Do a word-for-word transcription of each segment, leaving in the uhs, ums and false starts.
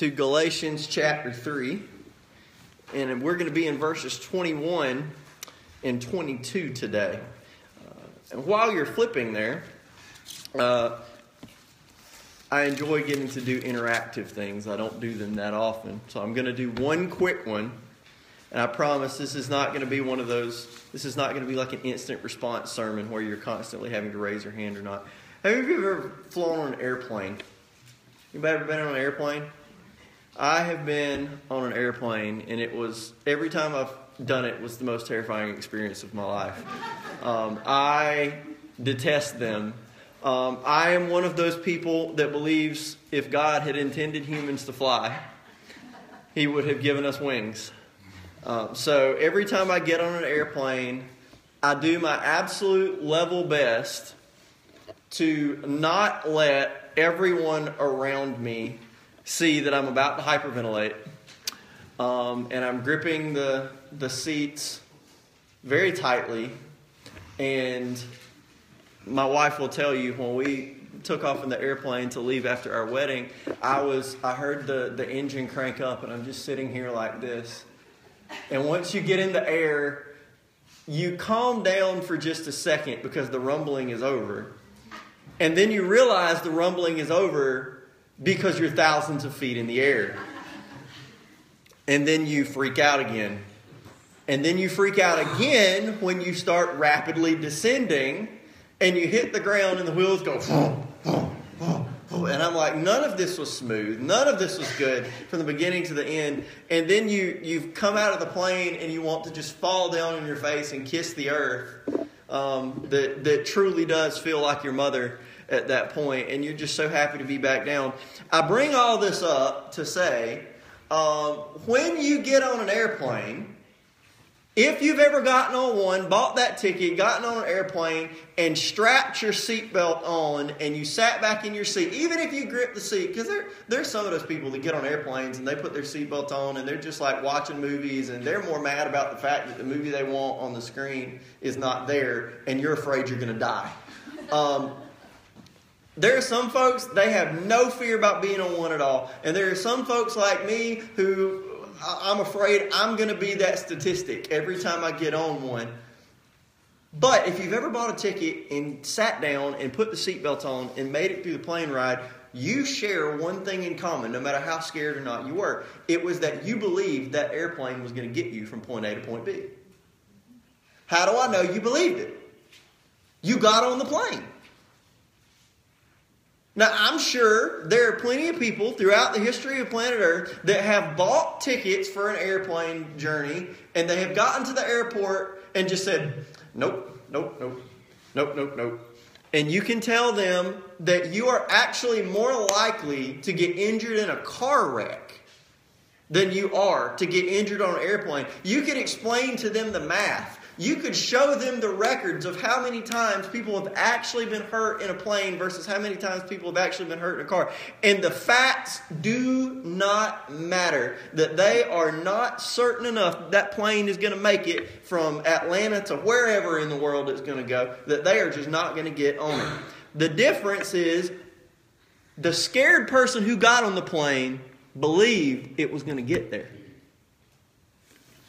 to Galatians chapter three, and we're going to be in verses twenty-one and twenty-two today. Uh, and while you're flipping there, uh, I enjoy getting to do interactive things. I don't do them that often, so I'm going to do one quick one. And I promise this is not going to be one of those, this is not going to be like an instant response sermon where you're constantly having to raise your hand or not. Have any of you ever flown on an airplane? Anybody ever been on an airplane? I have been on an airplane, and it was, every time I've done it, was the most terrifying experience of my life. Um, I detest them. Um, I am one of those people that believes if God had intended humans to fly, he would have given us wings. Um, so every time I get on an airplane, I do my absolute level best to not let everyone around me see that I'm about to hyperventilate. Um, and I'm gripping the, the seats very tightly. And my wife will tell you, when we took off in the airplane to leave after our wedding, I was I heard the, the engine crank up, and I'm just sitting here like this. And once you get in the air, you calm down for just a second because the rumbling is over. And then you realize the rumbling is over because you're thousands of feet in the air. And then you freak out again. And then you freak out again when you start rapidly descending and you hit the ground and the wheels go, oh, oh, oh. And I'm like, none of this was smooth. None of this was good from the beginning to the end. And then you, you've come out of the plane and you want to just fall down on your face and kiss the earth. Um, that, that truly does feel like your mother at that point. And you're just so happy to be back down. I bring all this up to say, um, when you get on an airplane, if you've ever gotten on one, bought that ticket, gotten on an airplane, and strapped your seatbelt on, and you sat back in your seat, even if you grip the seat, because there, there's some of those people that get on airplanes, and they put their seatbelt on, and they're just like watching movies, and they're more mad about the fact that the movie they want on the screen is not there, and you're afraid you're going to die. Um, There are some folks, they have no fear about being on one at all, and there are some folks like me who, I'm afraid I'm going to be that statistic every time I get on one. But if you've ever bought a ticket and sat down and put the seatbelt on and made it through the plane ride, you share one thing in common, no matter how scared or not you were. It was that you believed that airplane was going to get you from point A to point B. How do I know you believed it? You got on the plane. Now, I'm sure there are plenty of people throughout the history of planet Earth that have bought tickets for an airplane journey, and they have gotten to the airport and just said, nope, nope, nope, nope, nope, nope. And you can tell them that you are actually more likely to get injured in a car wreck than you are to get injured on an airplane. You can explain to them the math. You could show them the records of how many times people have actually been hurt in a plane versus how many times people have actually been hurt in a car. And the facts do not matter. That they are not certain enough that plane is going to make it from Atlanta to wherever in the world it's going to go. That they are just not going to get on it. The difference is the scared person who got on the plane believed it was going to get there.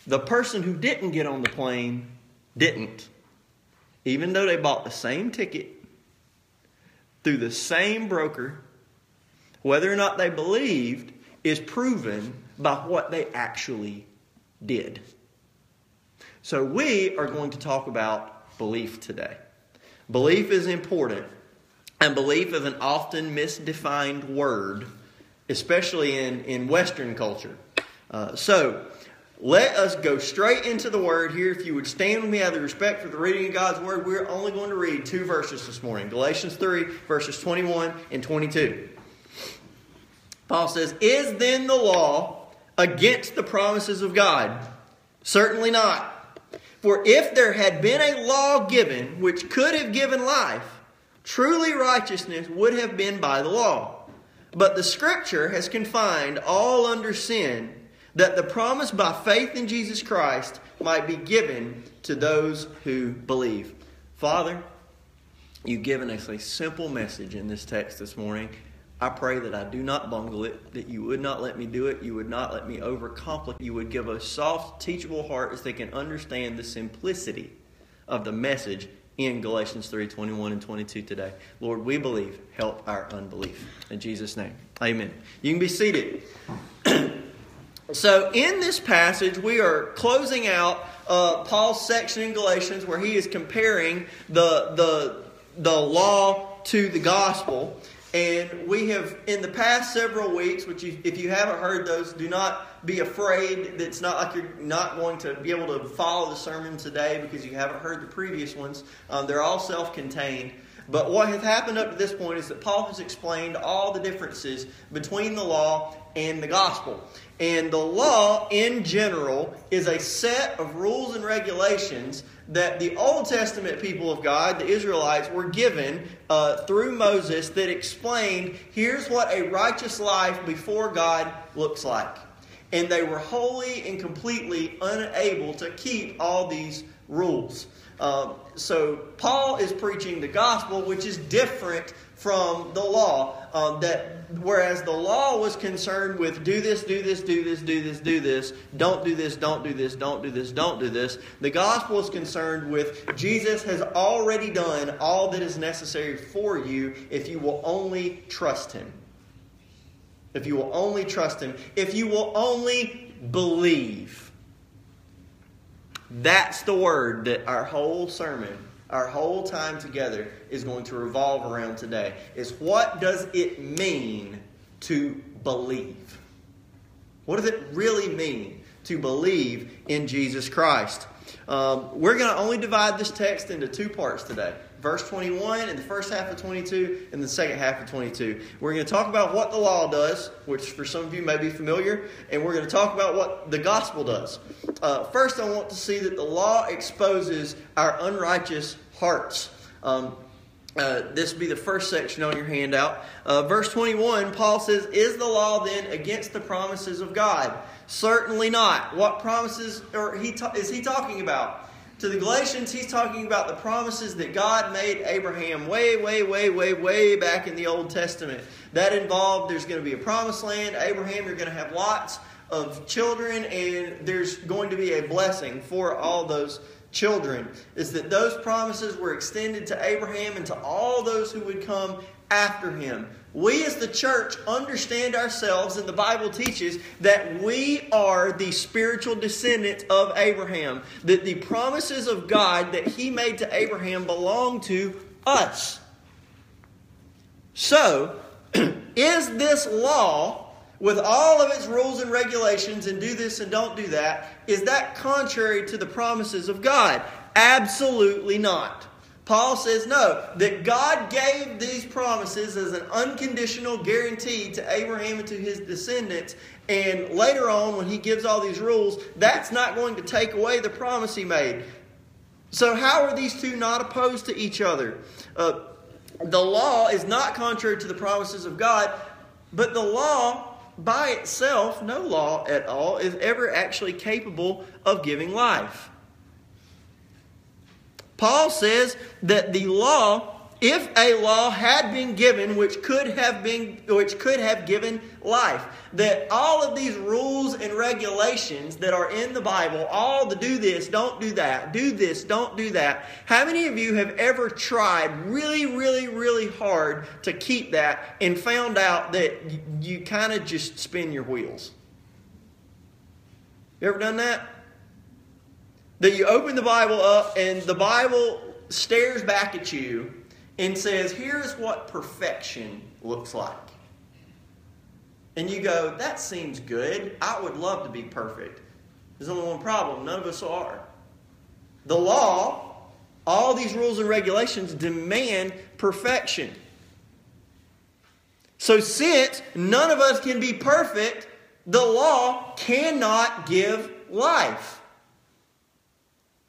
The person who didn't get on the plane didn't, even though they bought the same ticket through the same broker. Whether or not they believed is proven by what they actually did. So we are going to talk about belief today. Belief is important, and belief is an often misdefined word, especially in, in Western culture. Uh, so... Let us go straight into the Word here. If you would stand with me out of respect for the reading of God's Word, we're only going to read two verses this morning. Galatians three, verses twenty-one and twenty-two. Paul says, "Is then the law against the promises of God? Certainly not. For if there had been a law given which could have given life, truly righteousness would have been by the law. But the Scripture has confined all under sin, that the promise by faith in Jesus Christ might be given to those who believe." Father, you've given us a simple message in this text this morning. I pray that I do not bungle it, that you would not let me do it, you would not let me overcomplicate. You would give a soft, teachable heart as they can understand the simplicity of the message in Galatians three, twenty-one and twenty-two today. Lord, we believe. Help our unbelief. In Jesus' name, amen. You can be seated. So in this passage, we are closing out uh, Paul's section in Galatians where he is comparing the, the, the law to the gospel. And we have, in the past several weeks, which you, if you haven't heard those, do not be afraid. It's not like you're not going to be able to follow the sermon today because you haven't heard the previous ones. Um, they're all self-contained. But what has happened up to this point is that Paul has explained all the differences between the law and the gospel. And the law, in general, is a set of rules and regulations that the Old Testament people of God, the Israelites, were given uh, through Moses that explained, here's what a righteous life before God looks like. And they were wholly and completely unable to keep all these rules. Um, so Paul is preaching the gospel, which is different from the law. Um, that whereas the law was concerned with do this, do this, do this, do this, do this, don't do this, don't do this, don't do this, don't do this, the gospel is concerned with Jesus has already done all that is necessary for you if you will only trust Him. If you will only trust Him. If you will only believe. That's the word that our whole sermon, our whole time together is going to revolve around today. Is what does it mean to believe? What does it really mean to believe in Jesus Christ? Um, we're going to only divide this text into two parts today. Verse twenty-one and the first half of twenty-two and the second half of twenty-two. We're going to talk about what the law does, which for some of you may be familiar, and we're going to talk about what the gospel does. Uh, first, I want to see that the law exposes our unrighteous hearts. Um, uh, this will be the first section on your handout. Uh, verse twenty-one, Paul says, "Is the law then against the promises of God? Certainly not." What promises are he ta- is he talking about? To the Galatians, he's talking about the promises that God made Abraham way, way, way, way, way back in the Old Testament. That involved there's going to be a promised land. Abraham, you're going to have lots of children, and there's going to be a blessing for all those children. It's that those promises were extended to Abraham and to all those who would come after him. We as the church understand ourselves, and the Bible teaches that we are the spiritual descendants of Abraham. That the promises of God that He made to Abraham belong to us. So, is this law, with all of its rules and regulations, and do this and don't do that, is that contrary to the promises of God? Absolutely not. Paul says no, that God gave these promises as an unconditional guarantee to Abraham and to his descendants. And later on, when he gives all these rules, that's not going to take away the promise he made. So how are these two not opposed to each other? Uh, the law is not contrary to the promises of God, but the law by itself, no law at all, is ever actually capable of giving life. Paul says that the law, if a law had been given, which could have been, which could have given life, that all of these rules and regulations that are in the Bible, all the do this, don't do that, do this, don't do that. How many of you have ever tried really, really, really hard to keep that and found out that you kind of just spin your wheels? You ever done that? That you open the Bible up and the Bible stares back at you and says, here's what perfection looks like. And you go, that seems good. I would love to be perfect. There's only one problem. None of us are. The law, all these rules and regulations demand perfection. So since none of us can be perfect, the law cannot give life.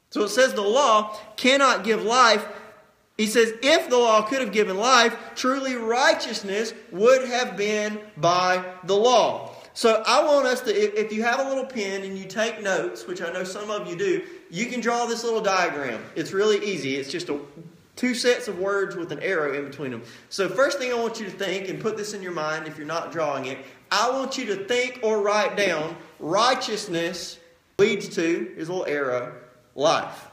So it says the law cannot give life. He says if the law could have given life, truly righteousness would have been by the law. So I want us to, if you have a little pen and you take notes, which I know some of you do, you can draw this little diagram. It's really easy. It's just a Two sets of words with an arrow in between them. So first thing I want you to think, and put this in your mind if you're not drawing it, I want you to think or write down, righteousness leads to, here's a little arrow, life.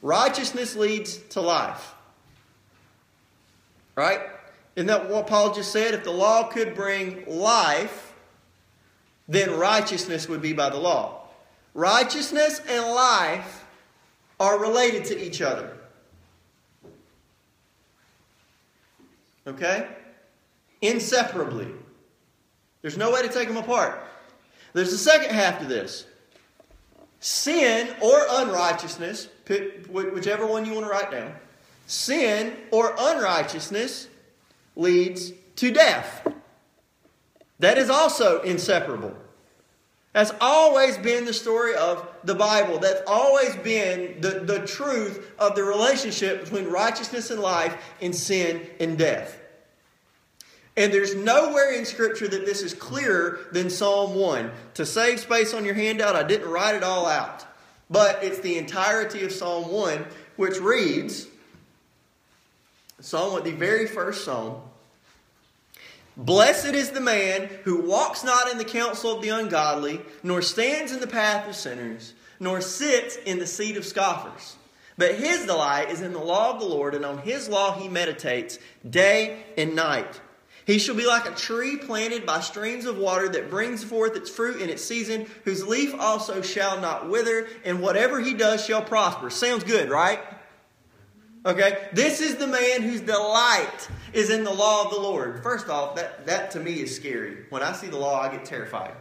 Righteousness leads to life. Right? Isn't that what Paul just said? If the law could bring life, then righteousness would be by the law. Righteousness and life are related to each other. Okay? Inseparably. There's no way to take them apart. There's a second half to this. Sin or unrighteousness, pick whichever one you want to write down, sin or unrighteousness leads to death. That is also inseparable. That's always been the story of the Bible. That's always been the, the truth of the relationship between righteousness and life and sin and death. And there's nowhere in Scripture that this is clearer than Psalm one. To save space on your handout, I didn't write it all out. But it's the entirety of Psalm one, which reads, Psalm, the very first Psalm, blessed is the man who walks not in the counsel of the ungodly, nor stands in the path of sinners, nor sits in the seat of scoffers. But his delight is in the law of the Lord, and on his law he meditates day and night. He shall be like a tree planted by streams of water that brings forth its fruit in its season, whose leaf also shall not wither, and whatever he does shall prosper. Sounds good, right? Okay, this is the man whose delight is in the law of the Lord. First off, that, that to me is scary. When I see the law, I get terrified.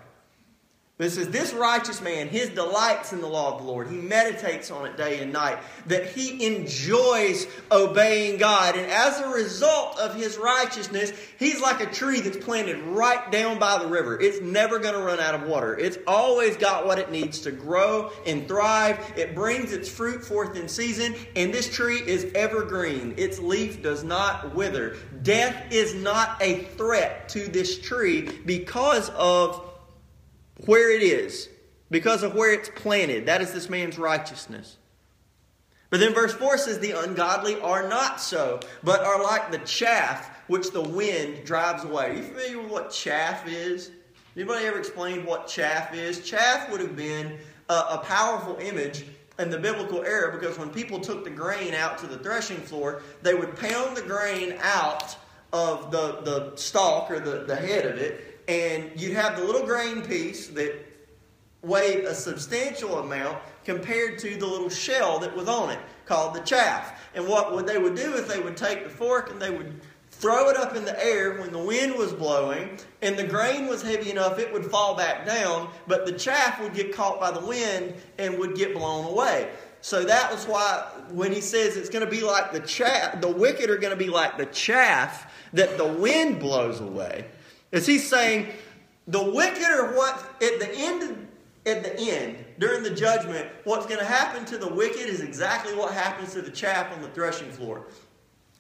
But it says, this righteous man, his delight's in the law of the Lord. He meditates on it day and night. That he enjoys obeying God. And as a result of his righteousness, he's like a tree that's planted right down by the river. It's never going to run out of water. It's always got what it needs to grow and thrive. It brings its fruit forth in season. And this tree is evergreen. Its leaf does not wither. Death is not a threat to this tree because of where it is, because of where it's planted. That is this man's righteousness. But then verse four says, the ungodly are not so, but are like the chaff which the wind drives away. Are you familiar with what chaff is? Anybody ever explained what chaff is? Chaff would have been a, a powerful image in the biblical era, because when people took the grain out to the threshing floor, they would pound the grain out of the, the stalk or the, the head of it. And you'd have the little grain piece that weighed a substantial amount compared to the little shell that was on it, called the chaff. And what would they would do is they would take the fork and they would throw it up in the air when the wind was blowing, and the grain was heavy enough it would fall back down, but the chaff would get caught by the wind and would get blown away. So that was why when he says it's going to be like the chaff, the wicked are going to be like the chaff that the wind blows away. As he's saying, the wicked are what, at the end, at the end, during the judgment, what's going to happen to the wicked is exactly what happens to the chaff on the threshing floor.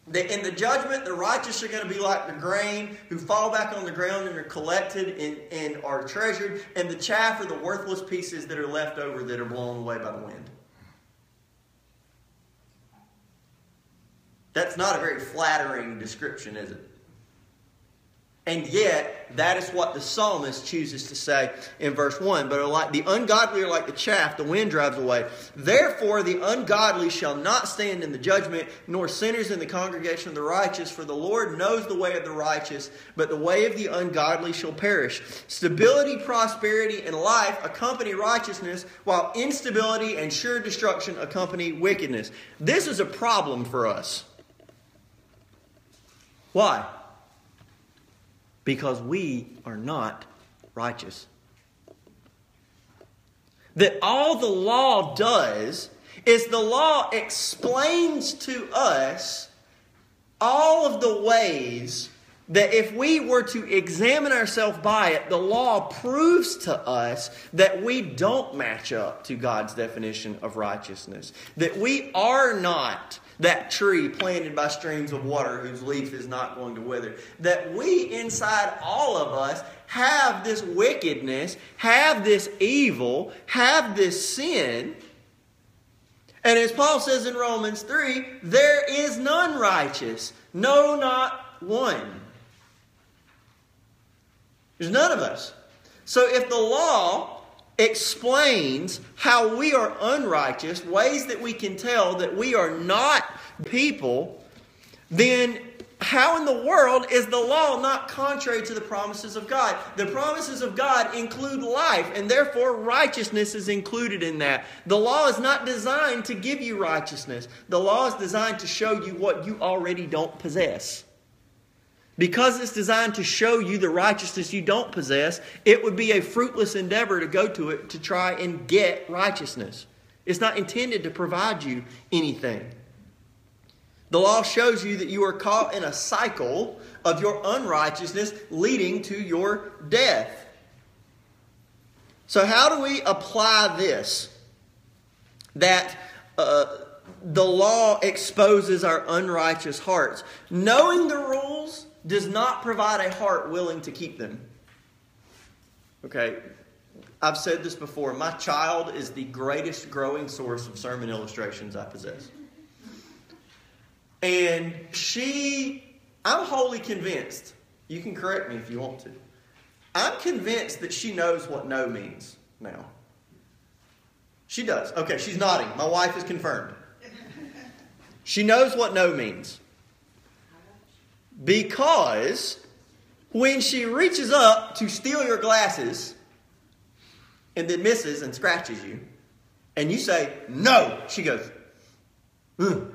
The, in the judgment, the righteous are going to be like the grain who fall back on the ground and are collected and, and are treasured, and the chaff are the worthless pieces that are left over that are blown away by the wind. That's not a very flattering description, is it? And yet, that is what the psalmist chooses to say in verse one. But are like the ungodly are like the chaff the wind drives away. Therefore, the ungodly shall not stand in the judgment, nor sinners in the congregation of the righteous. For the Lord knows the way of the righteous, but the way of the ungodly shall perish. Stability, prosperity, and life accompany righteousness, while instability and sure destruction accompany wickedness. This is a problem for us. Why? Because we are not righteous. That all the law does is the law explains to us all of the ways that if we were to examine ourselves by it, the law proves to us that we don't match up to God's definition of righteousness. That we are not that tree planted by streams of water whose leaf is not going to wither. That we inside all of us have this wickedness, have this evil, have this sin. And as Paul says in Romans three, there is none righteous. No, not one. There's none of us. So if the law explains how we are unrighteous, ways that we can tell that we are not people, then how in the world is the law not contrary to the promises of God? The promises of God include life, and therefore righteousness is included in that. The law is not designed to give you righteousness. The law is designed to show you what you already don't possess. Because it's designed to show you the righteousness you don't possess, it would be a fruitless endeavor to go to it to try and get righteousness. It's not intended to provide you anything. The law shows you that you are caught in a cycle of your unrighteousness leading to your death. So how do we apply this? That uh, the law exposes our unrighteous hearts. Knowing the rules does not provide a heart willing to keep them. Okay, I've said this before. My child is the greatest growing source of sermon illustrations I possess. And she, I'm wholly convinced, you can correct me if you want to, I'm convinced that she knows what no means now. She does. Okay, she's nodding. My wife is confirmed. She knows what no means. Because when she reaches up to steal your glasses and then misses and scratches you, and you say, no, she goes, mm.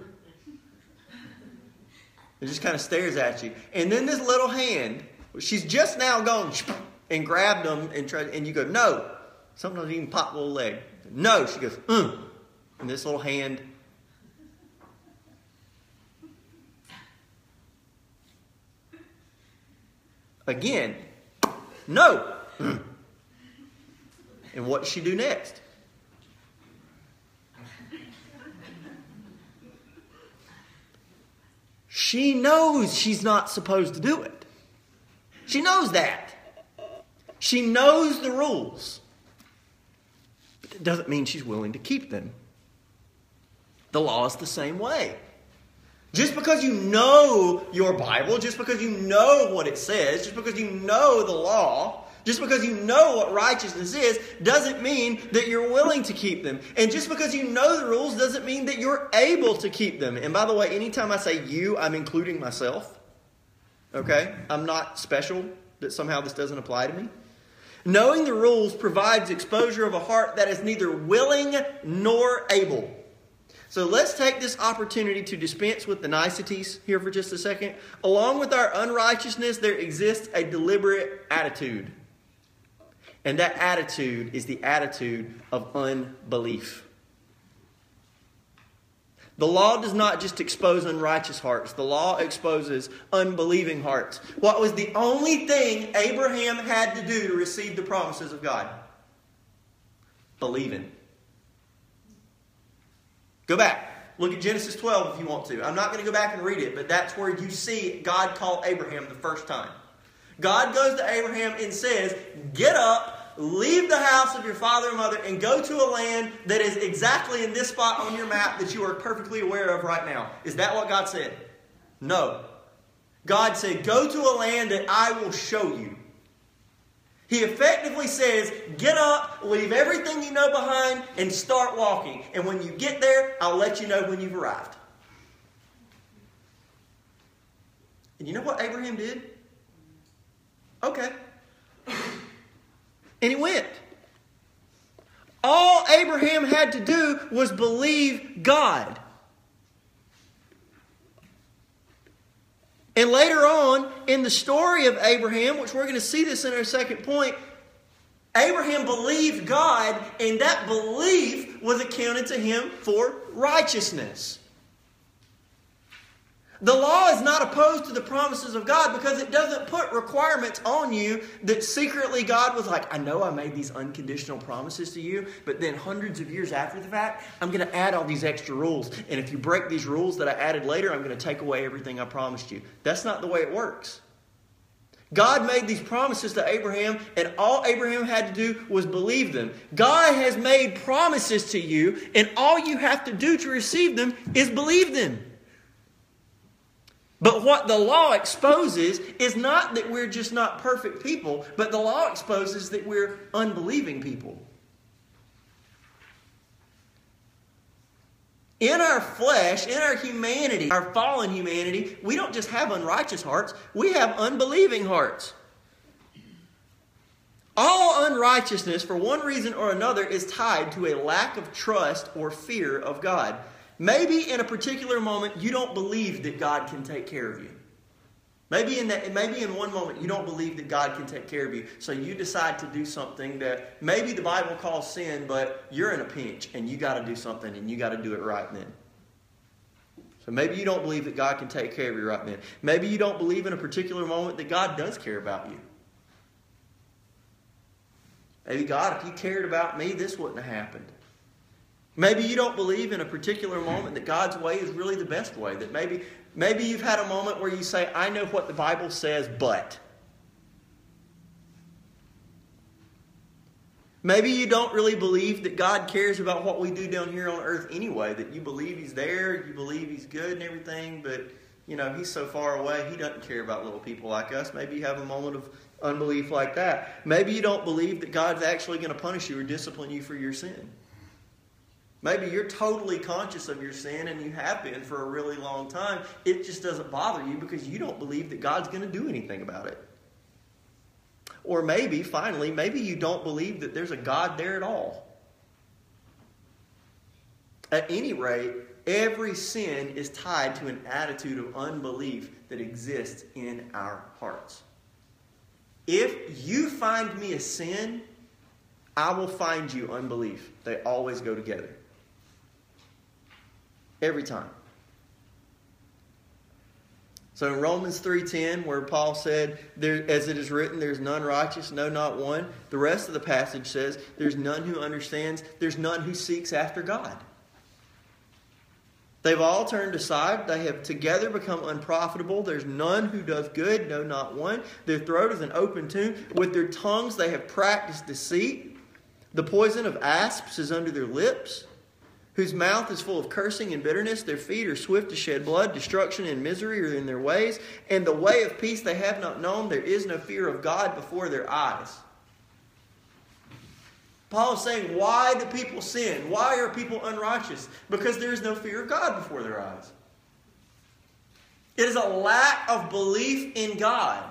It just kind of stares at you. And then this little hand, she's just now gone and grabbed them and tried, and you go, no. Sometimes even pop little leg. No. She goes, mm. And this little hand. Again, no. Mm. And what does she do next? She knows she's not supposed to do it. She knows that. She knows the rules. But it doesn't mean she's willing to keep them. The law is the same way. Just because you know your Bible, just because you know what it says, just because you know the law, just because you know what righteousness is, doesn't mean that you're willing to keep them. And just because you know the rules doesn't mean that you're able to keep them. And by the way, anytime I say you, I'm including myself. Okay? I'm not special that somehow this doesn't apply to me. Knowing the rules provides exposure of a heart that is neither willing nor able. So let's take this opportunity to dispense with the niceties here for just a second. Along with our unrighteousness, there exists a deliberate attitude. And that attitude is the attitude of unbelief. The law does not just expose unrighteous hearts. The law exposes unbelieving hearts. What was the only thing Abraham had to do to receive the promises of God? Believing. Go back. Look at Genesis twelve if you want to. I'm not going to go back and read it, but that's where you see God call Abraham the first time. God goes to Abraham and says, get up, leave the house of your father and mother, and go to a land that is exactly in this spot on your map that you are perfectly aware of right now. Is that what God said? No. God said, go to a land that I will show you. He effectively says, get up, leave everything you know behind, and start walking. And when you get there, I'll let you know when you've arrived. And you know what Abraham did? Okay. And he went. All Abraham had to do was believe God. And later on in the story of Abraham, which we're going to see this in our second point, Abraham believed God, and that belief was accounted to him for righteousness. The law is not opposed to the promises of God because it doesn't put requirements on you that secretly God was like, I know I made these unconditional promises to you, but then hundreds of years after the fact, I'm going to add all these extra rules. And if you break these rules that I added later, I'm going to take away everything I promised you. That's not the way it works. God made these promises to Abraham, and all Abraham had to do was believe them. God has made promises to you, and all you have to do to receive them is believe them. But what the law exposes is not that we're just not perfect people, but the law exposes that we're unbelieving people. In our flesh, in our humanity, our fallen humanity, we don't just have unrighteous hearts. We have unbelieving hearts. All unrighteousness, for one reason or another, is tied to a lack of trust or fear of God. Maybe in a particular moment, you don't believe that God can take care of you. Maybe in that, maybe in one moment, you don't believe that God can take care of you. So you decide to do something that maybe the Bible calls sin, but you're in a pinch and you got to do something and you got to do it right then. So maybe you don't believe that God can take care of you right then. Maybe you don't believe in a particular moment that God does care about you. Maybe, God, if you cared about me, this wouldn't have happened. Maybe you don't believe in a particular moment that God's way is really the best way. That maybe, maybe you've had a moment where you say, I know what the Bible says, but. Maybe you don't really believe that God cares about what we do down here on earth anyway. That you believe He's there, you believe He's good and everything, but, you know, He's so far away, He doesn't care about little people like us. Maybe you have a moment of unbelief like that. Maybe you don't believe that God's actually going to punish you or discipline you for your sin. Maybe you're totally conscious of your sin, and you have been for a really long time. It just doesn't bother you because you don't believe that God's going to do anything about it. Or maybe, finally, maybe you don't believe that there's a God there at all. At any rate, every sin is tied to an attitude of unbelief that exists in our hearts. If you find me a sin, I will find you unbelief. They always go together. Every time. So in Romans three ten, where Paul said, there, as it is written, there's none righteous, no, not one. The rest of the passage says, there's none who understands, there's none who seeks after God. They've all turned aside. They have together become unprofitable. There's none who does good, no, not one. Their throat is an open tomb. With their tongues they have practiced deceit. The poison of asps is under their lips, whose mouth is full of cursing and bitterness. Their feet are swift to shed blood. Destruction and misery are in their ways. And the way of peace they have not known. There is no fear of God before their eyes. Paul is saying, why do people sin? Why are people unrighteous? Because there is no fear of God before their eyes. It is a lack of belief in God.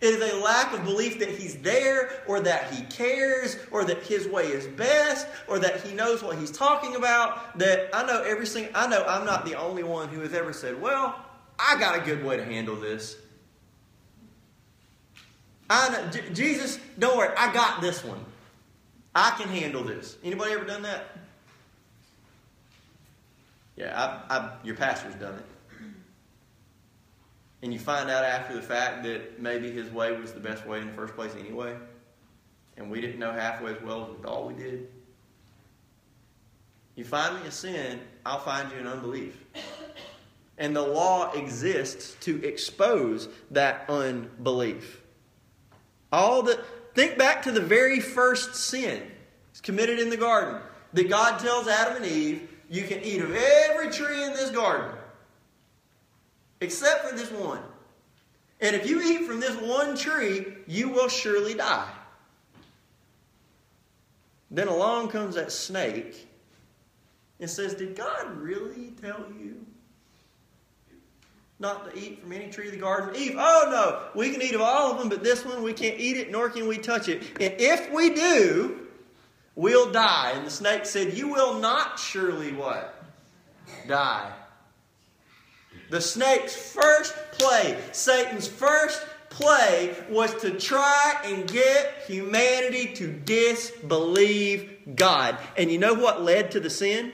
It is a lack of belief that He's there, or that He cares, or that His way is best, or that He knows what He's talking about. That I know every single, I know I'm not the only one who has ever said, well, I got a good way to handle this. I know, J- Jesus, don't worry, I got this one. I can handle this. Anybody ever done that? Yeah, I, I, your pastor's done it. And you find out after the fact that maybe his way was the best way in the first place anyway. And we didn't know halfway as well as we thought we did. You find me a sin, I'll find you in unbelief. And the law exists to expose that unbelief. All the... Think back to the very first sin committed in the garden. That God tells Adam and Eve, you can eat of every tree in this garden. Except for this one. And if you eat from this one tree, you will surely die. Then along comes that snake and says, did God really tell you not to eat from any tree of the garden? Eve, oh no, we can eat of all of them, but this one we can't eat it, nor can we touch it. And if we do, we'll die. And the snake said, you will not surely what? Die. The snake's first play, Satan's first play, was to try and get humanity to disbelieve God. And you know what led to the sin?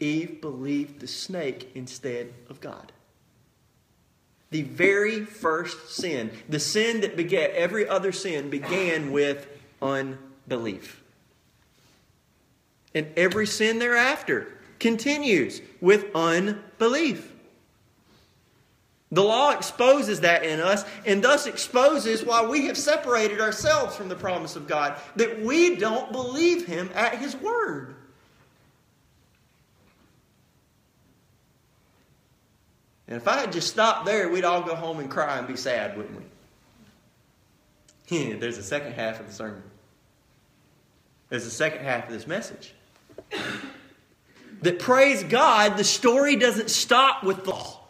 Eve believed the snake instead of God. The very first sin, the sin that begat every other sin, began with unbelief. And every sin thereafter continues with unbelief. The law exposes that in us and thus exposes why we have separated ourselves from the promise of God, that we don't believe Him at His word. And if I had just stopped there, we'd all go home and cry and be sad, wouldn't we? Yeah, there's a second half of the sermon. There's a second half of this message. That praise God, the story doesn't stop with the law.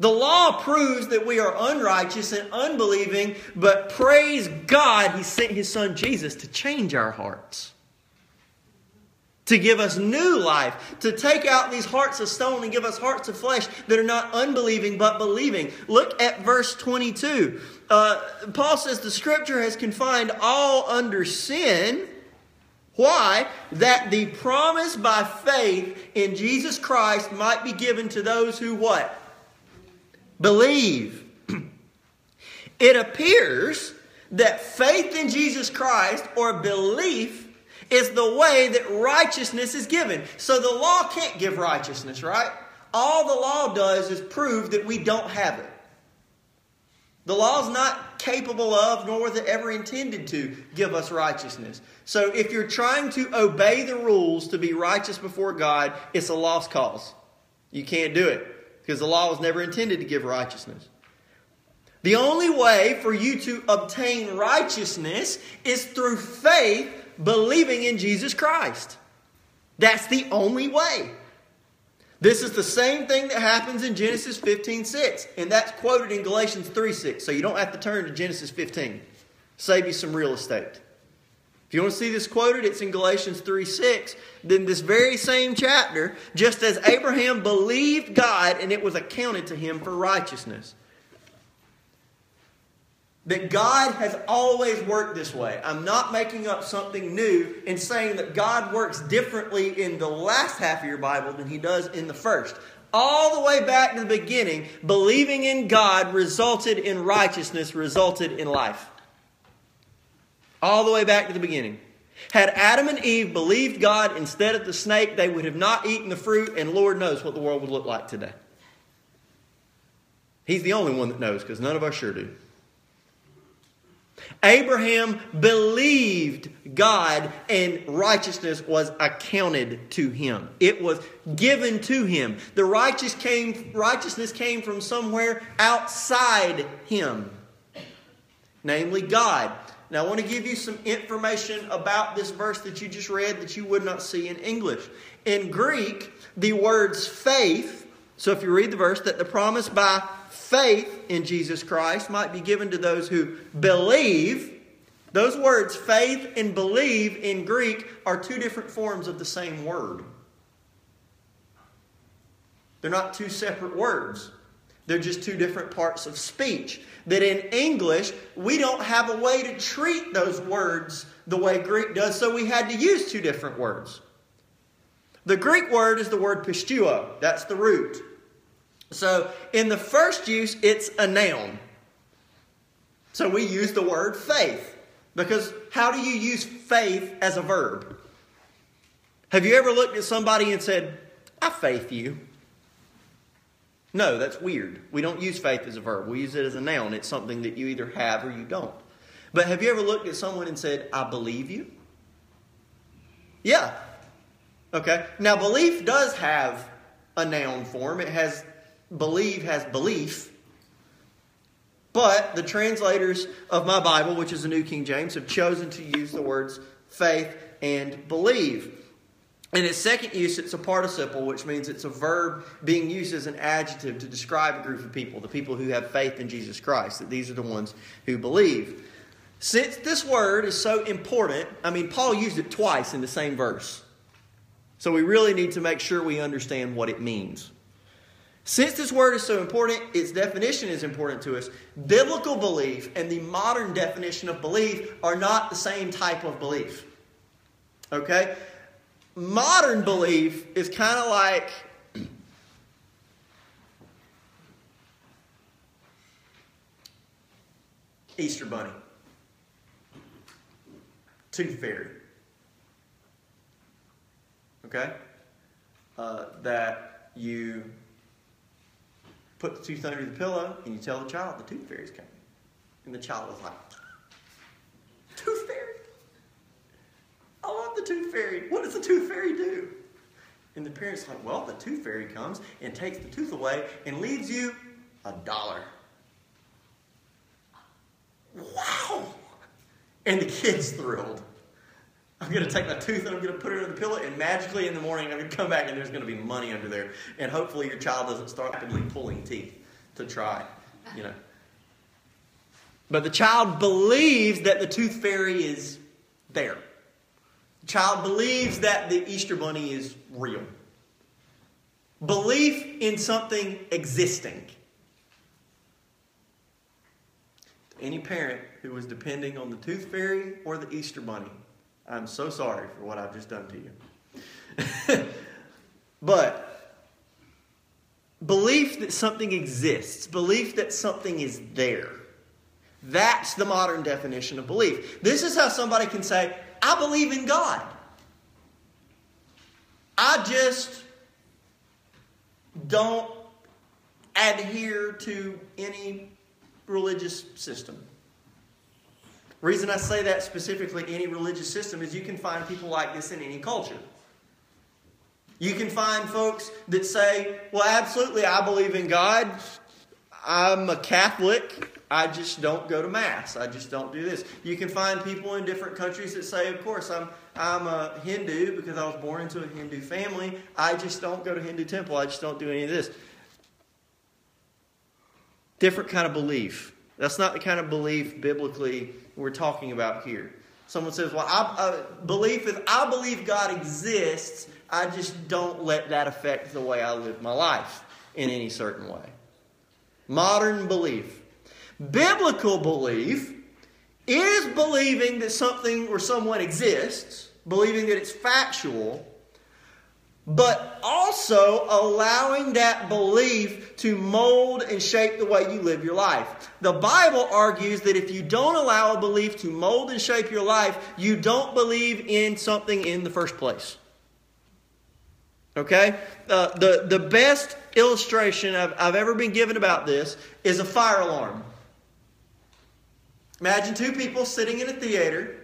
The law proves that we are unrighteous and unbelieving, but praise God, He sent His Son Jesus to change our hearts. To give us new life. To take out these hearts of stone and give us hearts of flesh that are not unbelieving but believing. Look at verse twenty-two. Uh, Paul says the Scripture has confined all under sin. Why? That the promise by faith in Jesus Christ might be given to those who what? Believe. It appears that faith in Jesus Christ or belief is the way that righteousness is given. So the law can't give righteousness, right? All the law does is prove that we don't have it. The law is not capable of, nor was it ever intended to, give us righteousness. So if you're trying to obey the rules to be righteous before God, it's a lost cause. You can't do it because the law was never intended to give righteousness. The only way for you to obtain righteousness is through faith, believing in Jesus Christ. That's the only way. This is the same thing that happens in Genesis fifteen six. And that's quoted in Galatians three six. So you don't have to turn to Genesis fifteen. Save you some real estate. If you want to see this quoted, it's in Galatians three six. Then this very same chapter, just as Abraham believed God and it was accounted to him for righteousness. That God has always worked this way. I'm not making up something new and saying that God works differently in the last half of your Bible than He does in the first. All the way back to the beginning, believing in God resulted in righteousness, resulted in life. All the way back to the beginning. Had Adam and Eve believed God instead of the snake, they would have not eaten the fruit, and Lord knows what the world would look like today. He's the only one that knows, because none of us sure do. Abraham believed God and righteousness was accounted to him. It was given to him. The righteous came, righteousness came from somewhere outside him, namely God. Now I want to give you some information about this verse that you just read that you would not see in English. In Greek, the words faith, so if you read the verse, that the promise by faith in Jesus Christ might be given to those who believe. Those words, faith and believe in Greek, are two different forms of the same word. They're not two separate words. They're just two different parts of speech. That in English, we don't have a way to treat those words the way Greek does, so we had to use two different words. The Greek word is the word pistuo. That's the root. So, in the first use, it's a noun. So, we use the word faith. Because how do you use faith as a verb? Have you ever looked at somebody and said, I faith you? No, that's weird. We don't use faith as a verb. We use it as a noun. It's something that you either have or you don't. But have you ever looked at someone and said, I believe you? Yeah. Okay. Now, belief does have a noun form. It has... Believe has belief. But the translators of my Bible, which is the New King James, have chosen to use the words faith and believe. In its second use, it's a participle, which means it's a verb being used as an adjective to describe a group of people, the people who have faith in Jesus Christ, that these are the ones who believe. Since this word is so important, I mean, Paul used it twice in the same verse. So we really need to make sure we understand what it means. Since this word is so important, its definition is important to us. Biblical belief and the modern definition of belief are not the same type of belief. Okay? Modern belief is kind of like... Easter Bunny. Tooth Fairy. Okay? Uh, that you... put the tooth under the pillow, and you tell the child, the tooth fairy's coming. And the child is like, tooth fairy? I want the tooth fairy. What does the tooth fairy do? And the parent's like, well, the tooth fairy comes and takes the tooth away and leaves you a dollar. Wow! And the kid's thrilled. I'm going to take my tooth and I'm going to put it under the pillow, and magically in the morning I'm going to come back and there's going to be money under there. And hopefully your child doesn't start rapidly pulling teeth to try, you know. But the child believes that the tooth fairy is there. The child believes that the Easter bunny is real. Belief in something existing. Any parent who was depending on the tooth fairy or the Easter bunny, I'm so sorry for what I've just done to you. But belief that something exists, belief that something is there, that's the modern definition of belief. This is how somebody can say, I believe in God. I just don't adhere to any religious system. The reason I say that specifically, any religious system, is you can find people like this in any culture. You can find folks that say, well, absolutely, I believe in God. I'm a Catholic. I just don't go to Mass. I just don't do this. You can find people in different countries that say, of course, I'm I'm a Hindu because I was born into a Hindu family. I just don't go to Hindu temple. I just don't do any of this. Different kind of belief. That's not the kind of belief biblically we're talking about here. Someone says, well, I, I, belief is I believe God exists. I just don't let that affect the way I live my life in any certain way. Modern belief. Biblical belief is believing that something or someone exists, believing that it's factual, but also allowing that belief to mold and shape the way you live your life. The Bible argues that if you don't allow a belief to mold and shape your life, you don't believe in something in the first place. Okay? Uh, the, the best illustration I've, I've ever been given about this is a fire alarm. Imagine two people sitting in a theater,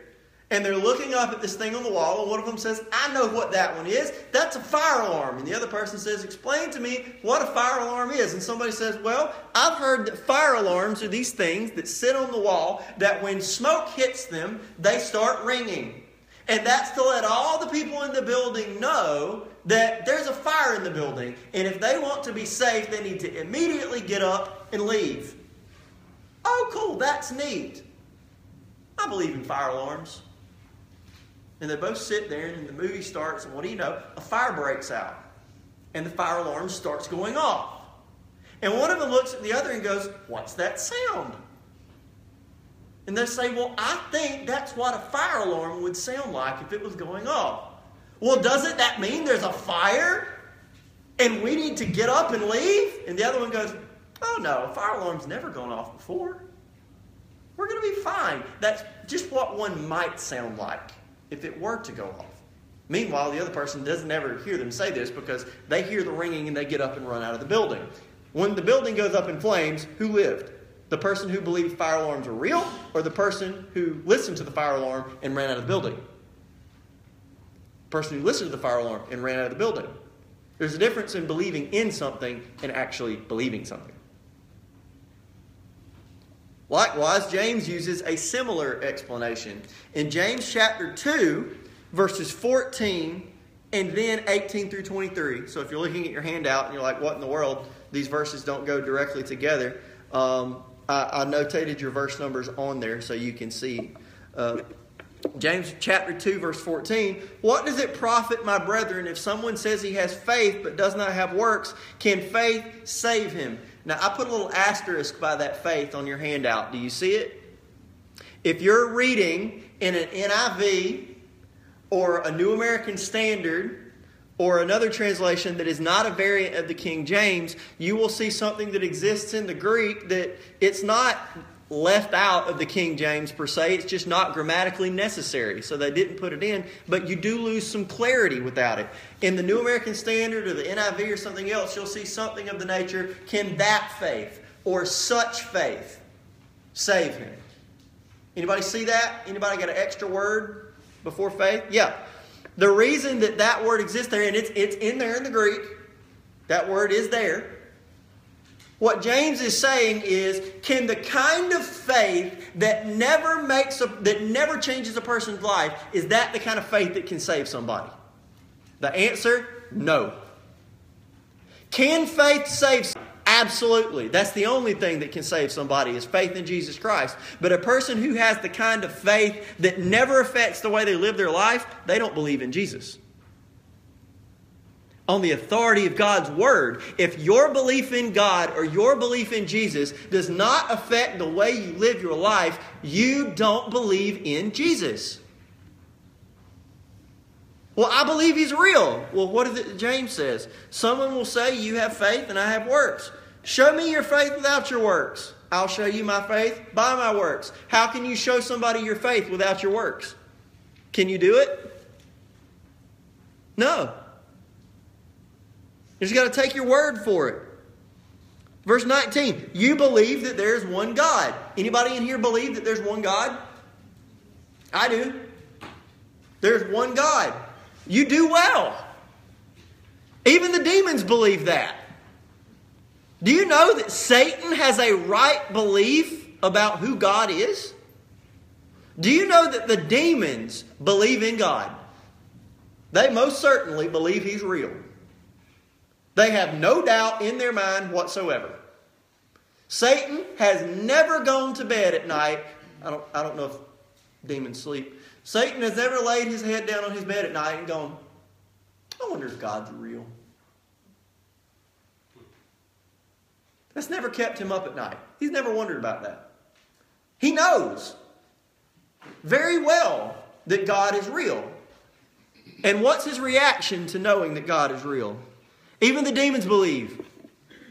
and they're looking up at this thing on the wall, and one of them says, I know what that one is. That's a fire alarm. And the other person says, explain to me what a fire alarm is. And somebody says, well, I've heard that fire alarms are these things that sit on the wall that when smoke hits them, they start ringing. And that's to let all the people in the building know that there's a fire in the building. And if they want to be safe, they need to immediately get up and leave. Oh, cool, that's neat. I believe in fire alarms. And they both sit there, and the movie starts, and what do you know? A fire breaks out, and the fire alarm starts going off. And one of them looks at the other and goes, what's that sound? And they say, well, I think that's what a fire alarm would sound like if it was going off. Well, doesn't that mean there's a fire, and we need to get up and leave? And the other one goes, oh, no, a fire alarm's never gone off before. We're going to be fine. That's just what one might sound like if it were to go off. Meanwhile, the other person doesn't ever hear them say this because they hear the ringing and they get up and run out of the building. When the building goes up in flames, who lived? The person who believed fire alarms were real, or the person who listened to the fire alarm and ran out of the building? The person who listened to the fire alarm and ran out of the building. There's a difference in believing in something and actually believing something. Likewise, James uses a similar explanation. In James chapter two, verses fourteen and then eighteen through twenty-three. So if you're looking at your handout and you're like, what in the world? These verses don't go directly together. Um, I, I notated your verse numbers on there so you can see. Uh, James chapter two, verse fourteen. What does it profit, my brethren, if someone says he has faith but does not have works? Can faith save him? Now, I put a little asterisk by that faith on your handout. Do you see it? If you're reading in an N I V or a New American Standard or another translation that is not a variant of the King James, you will see something that exists in the Greek that it's not left out of the King James per se. It's just not grammatically necessary, so they didn't put it in. But you do lose some clarity without it. In the New American Standard or the N I V or something else, you'll see something of the nature, can that faith or such faith save him? Anybody see that? Anybody got an extra word before faith? Yeah. The reason that that word exists there, and it's, it's in there in the Greek, that word is there. What James is saying is, can the kind of faith that never makes a, that never changes a person's life, is that the kind of faith that can save somebody? The answer, no. Can faith save somebody? Absolutely. That's the only thing that can save somebody is faith in Jesus Christ. But a person who has the kind of faith that never affects the way they live their life, they don't believe in Jesus. On the authority of God's Word, if your belief in God or your belief in Jesus does not affect the way you live your life, you don't believe in Jesus. Well, I believe He's real. Well, what is it James says? Someone will say, you have faith and I have works. Show me your faith without your works. I'll show you my faith by my works. How can you show somebody your faith without your works? Can you do it? No. You just got to take your word for it. Verse nineteen, you believe that there's one God. Anybody in here believe that there's one God? I do. There's one God. You do well. Even the demons believe that. Do you know that Satan has a right belief about who God is? Do you know that the demons believe in God? They most certainly believe He's real. They have no doubt in their mind whatsoever. Satan has never gone to bed at night. I don't, I don't know if demons sleep. Satan has never laid his head down on his bed at night and gone, I wonder if God's real. That's never kept him up at night. He's never wondered about that. He knows very well that God is real. And what's his reaction to knowing that God is real? Even the demons believe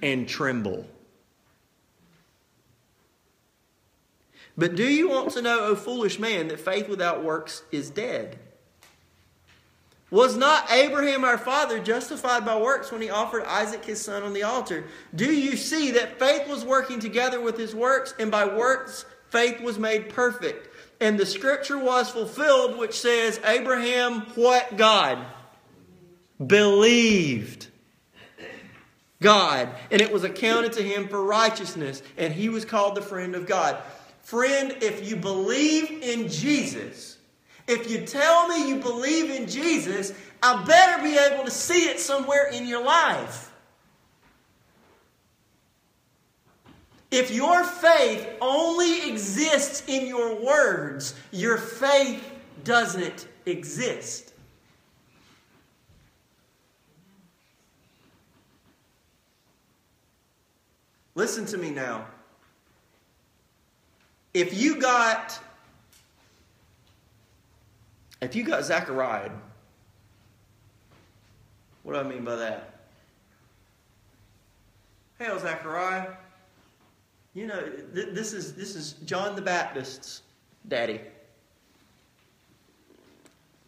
and tremble. But do you want to know, O foolish man, that faith without works is dead? Was not Abraham our father justified by works when he offered Isaac his son on the altar? Do you see that faith was working together with his works, and by works faith was made perfect? And the scripture was fulfilled, which says, Abraham, what God? Believed God, and it was accounted to him for righteousness, and he was called the friend of God. Friend, if you believe in Jesus, if you tell me you believe in Jesus, I better be able to see it somewhere in your life. If your faith only exists in your words, your faith doesn't exist. Listen to me now. If you got, if you got Zechariah, what do I mean by that? Hail Zechariah. You know, th- this is this is John the Baptist's daddy.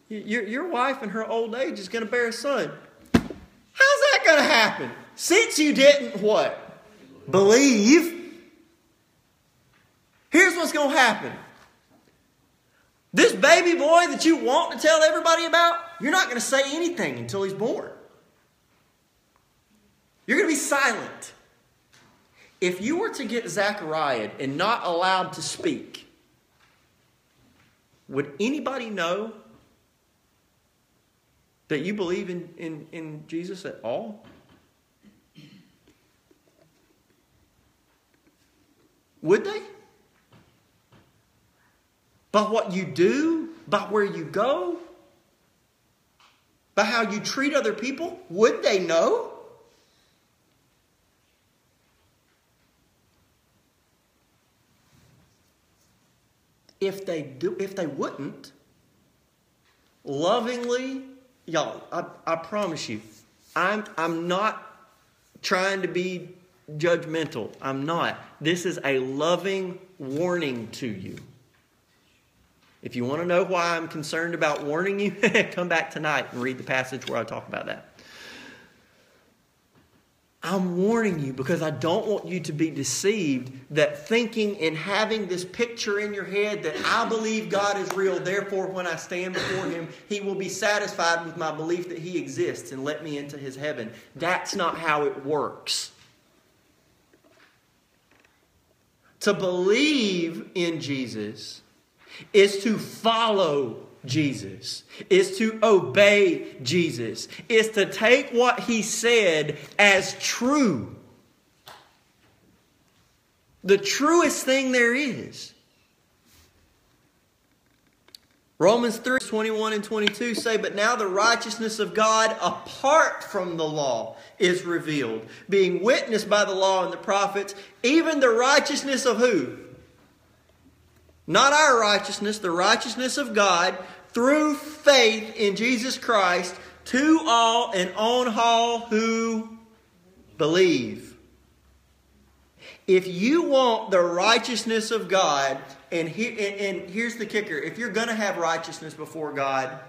Your your wife in her old age is going to bear a son. How's that going to happen? Since you didn't what? Believe. Here's what's going to happen. This baby boy that you want to tell everybody about, you're not going to say anything until he's born. You're going to be silent. If you were to get Zechariah and not allowed to speak, would anybody know that you believe in, in, in Jesus at all? Would they? By what you do? By where you go? By how you treat other people? Would they know? If they do, if they wouldn't, lovingly, y'all, I, I promise you, I'm I'm not trying to be judgmental. I'm not. This is a loving warning to you. If you want to know why I'm concerned about warning you, come back tonight and read the passage where I talk about that. I'm warning you because I don't want you to be deceived that thinking and having this picture in your head that I believe God is real, therefore when I stand before Him, He will be satisfied with my belief that He exists and let me into His heaven. That's not how it works. To believe in Jesus is to follow Jesus, is to obey Jesus, is to take what He said as true. The truest thing there is. Romans three, twenty-one and twenty-two say, "But now the righteousness of God apart from the law is revealed, being witnessed by the law and the prophets, even the righteousness of" who? Not our righteousness, the righteousness of God through faith in Jesus Christ to all and on all who believe. If you want the righteousness of God, and, he, and, and here's the kicker, if you're going to have righteousness before God,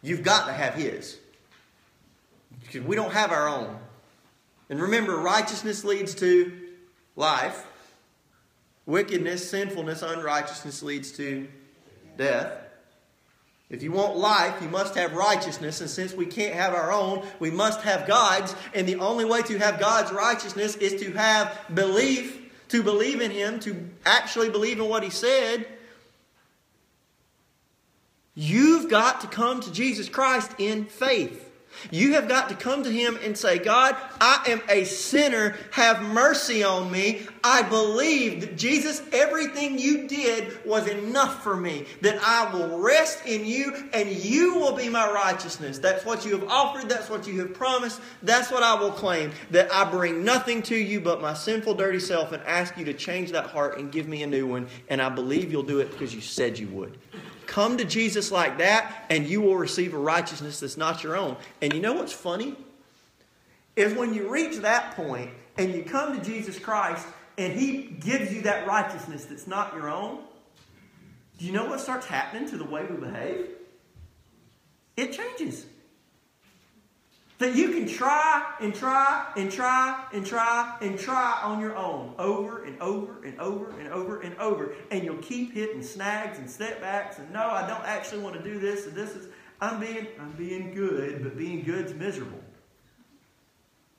you've got to have His. Because we don't have our own. And remember, righteousness leads to life. Wickedness, sinfulness, unrighteousness leads to death. If you want life, you must have righteousness. And since we can't have our own, we must have God's. And the only way to have God's righteousness is to have belief, to believe in Him, to actually believe in what He said. You've got to come to Jesus Christ in faith. You have got to come to Him and say, "God, I am a sinner. Have mercy on me. I believe that Jesus, everything you did was enough for me. That I will rest in you and you will be my righteousness. That's what you have offered. That's what you have promised. That's what I will claim. That I bring nothing to you but my sinful, dirty self and ask you to change that heart and give me a new one. And I believe you'll do it because you said you would." Come to Jesus like that, and you will receive a righteousness that's not your own. And you know what's funny? Is when you reach that point, and you come to Jesus Christ, and He gives you that righteousness that's not your own, do you know what starts happening to the way we behave? It changes. That you can try and try and try and try and try on your own over and over and over and over and over. And you'll keep hitting snags and setbacks and, "No, I don't actually want to do this. And this is, I'm being, I'm being good, but being good's miserable."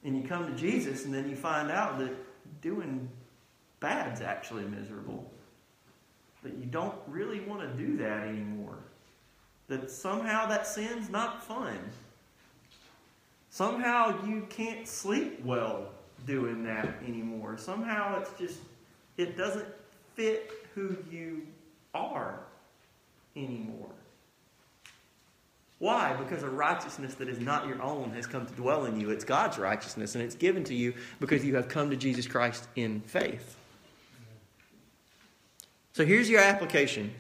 And you come to Jesus and then you find out that doing bad's actually miserable. That you don't really want to do that anymore. That somehow that sin's not fun. Somehow you can't sleep well doing that anymore. Somehow it's just, it doesn't fit who you are anymore. Why? Because a righteousness that is not your own has come to dwell in you. It's God's righteousness, and it's given to you because you have come to Jesus Christ in faith. So here's your application.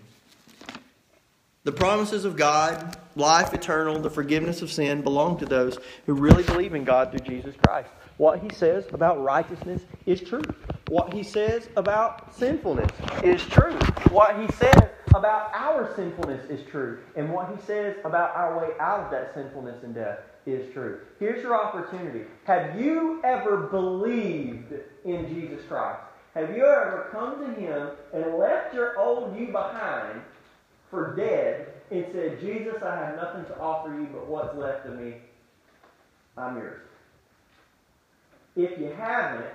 The promises of God, life eternal, the forgiveness of sin belong to those who really believe in God through Jesus Christ. What He says about righteousness is true. What He says about sinfulness is true. What He says about our sinfulness is true. And what He says about our way out of that sinfulness and death is true. Here's your opportunity. Have you ever believed in Jesus Christ? Have you ever come to Him and left your old you behind for dead and said, "Jesus, I have nothing to offer you but what's left of me. I'm yours"? If you haven't,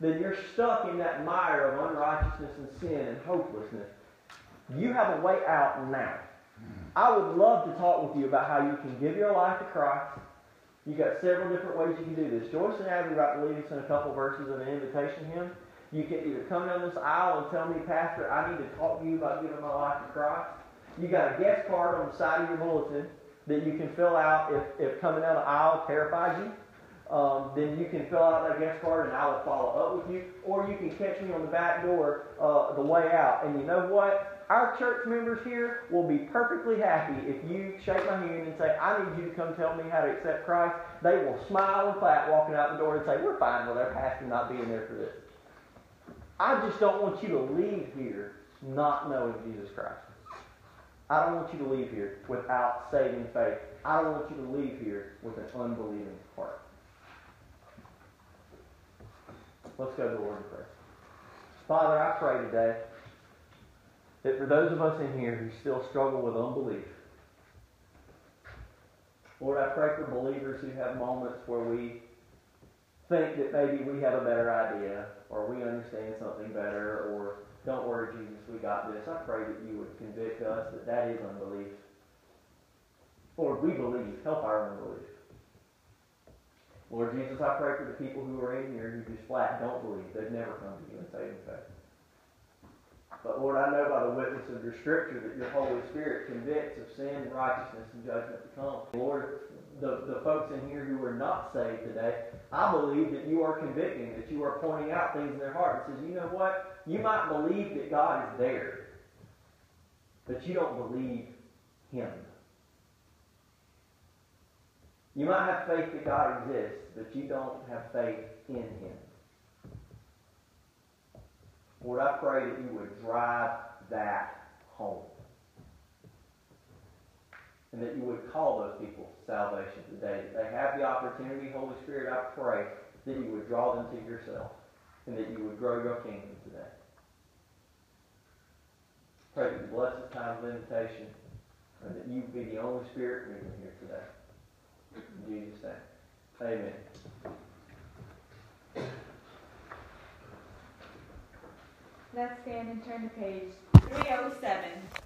then you're stuck in that mire of unrighteousness and sin and hopelessness. You have a way out now. I would love to talk with you about how you can give your life to Christ. You've got several different ways you can do this. Joyce and Abby about to lead us in a couple verses of an invitation hymn. You can either come down this aisle and tell me, "Pastor, I need to talk to you about giving my life to Christ." You got a guest card on the side of your bulletin that you can fill out if, if coming down the aisle terrifies you. Um, then you can fill out that guest card and I will follow up with you. Or you can catch me on the back door, uh, the way out. And you know what? Our church members here will be perfectly happy if you shake my hand and say, "I need you to come tell me how to accept Christ." They will smile and clap walking out the door and say, "We're fine with our pastor not being there for this." I just don't want you to leave here not knowing Jesus Christ. I don't want you to leave here without saving faith. I don't want you to leave here with an unbelieving heart. Let's go to the Lord in prayer. Father, I pray today that for those of us in here who still struggle with unbelief, Lord, I pray for believers who have moments where we think that maybe we have a better idea, or we understand something better, or don't worry, Jesus, we got this. I pray that you would convict us that that is unbelief. Lord, we believe. Help our unbelief. Lord Jesus, I pray for the people who are in here who just flat don't believe. They've never come to you and saving faith. But Lord, I know by the witness of your Scripture that your Holy Spirit convicts of sin, righteousness, and judgment to come. Lord, the, the folks in here who are not saved today, I believe that you are convicting, that you are pointing out things in their heart and says, you know what? You might believe that God is there, but you don't believe Him. You might have faith that God exists, but you don't have faith in Him. Lord, I pray that you would drive that home. And that you would call those people to salvation today. That they have the opportunity, Holy Spirit, I pray that you would draw them to yourself. And that you would grow your kingdom today. Pray that you bless this time of invitation. And that you would be the only spirit moving here today. In Jesus' name. Amen. Let's stand and turn to page three oh seven.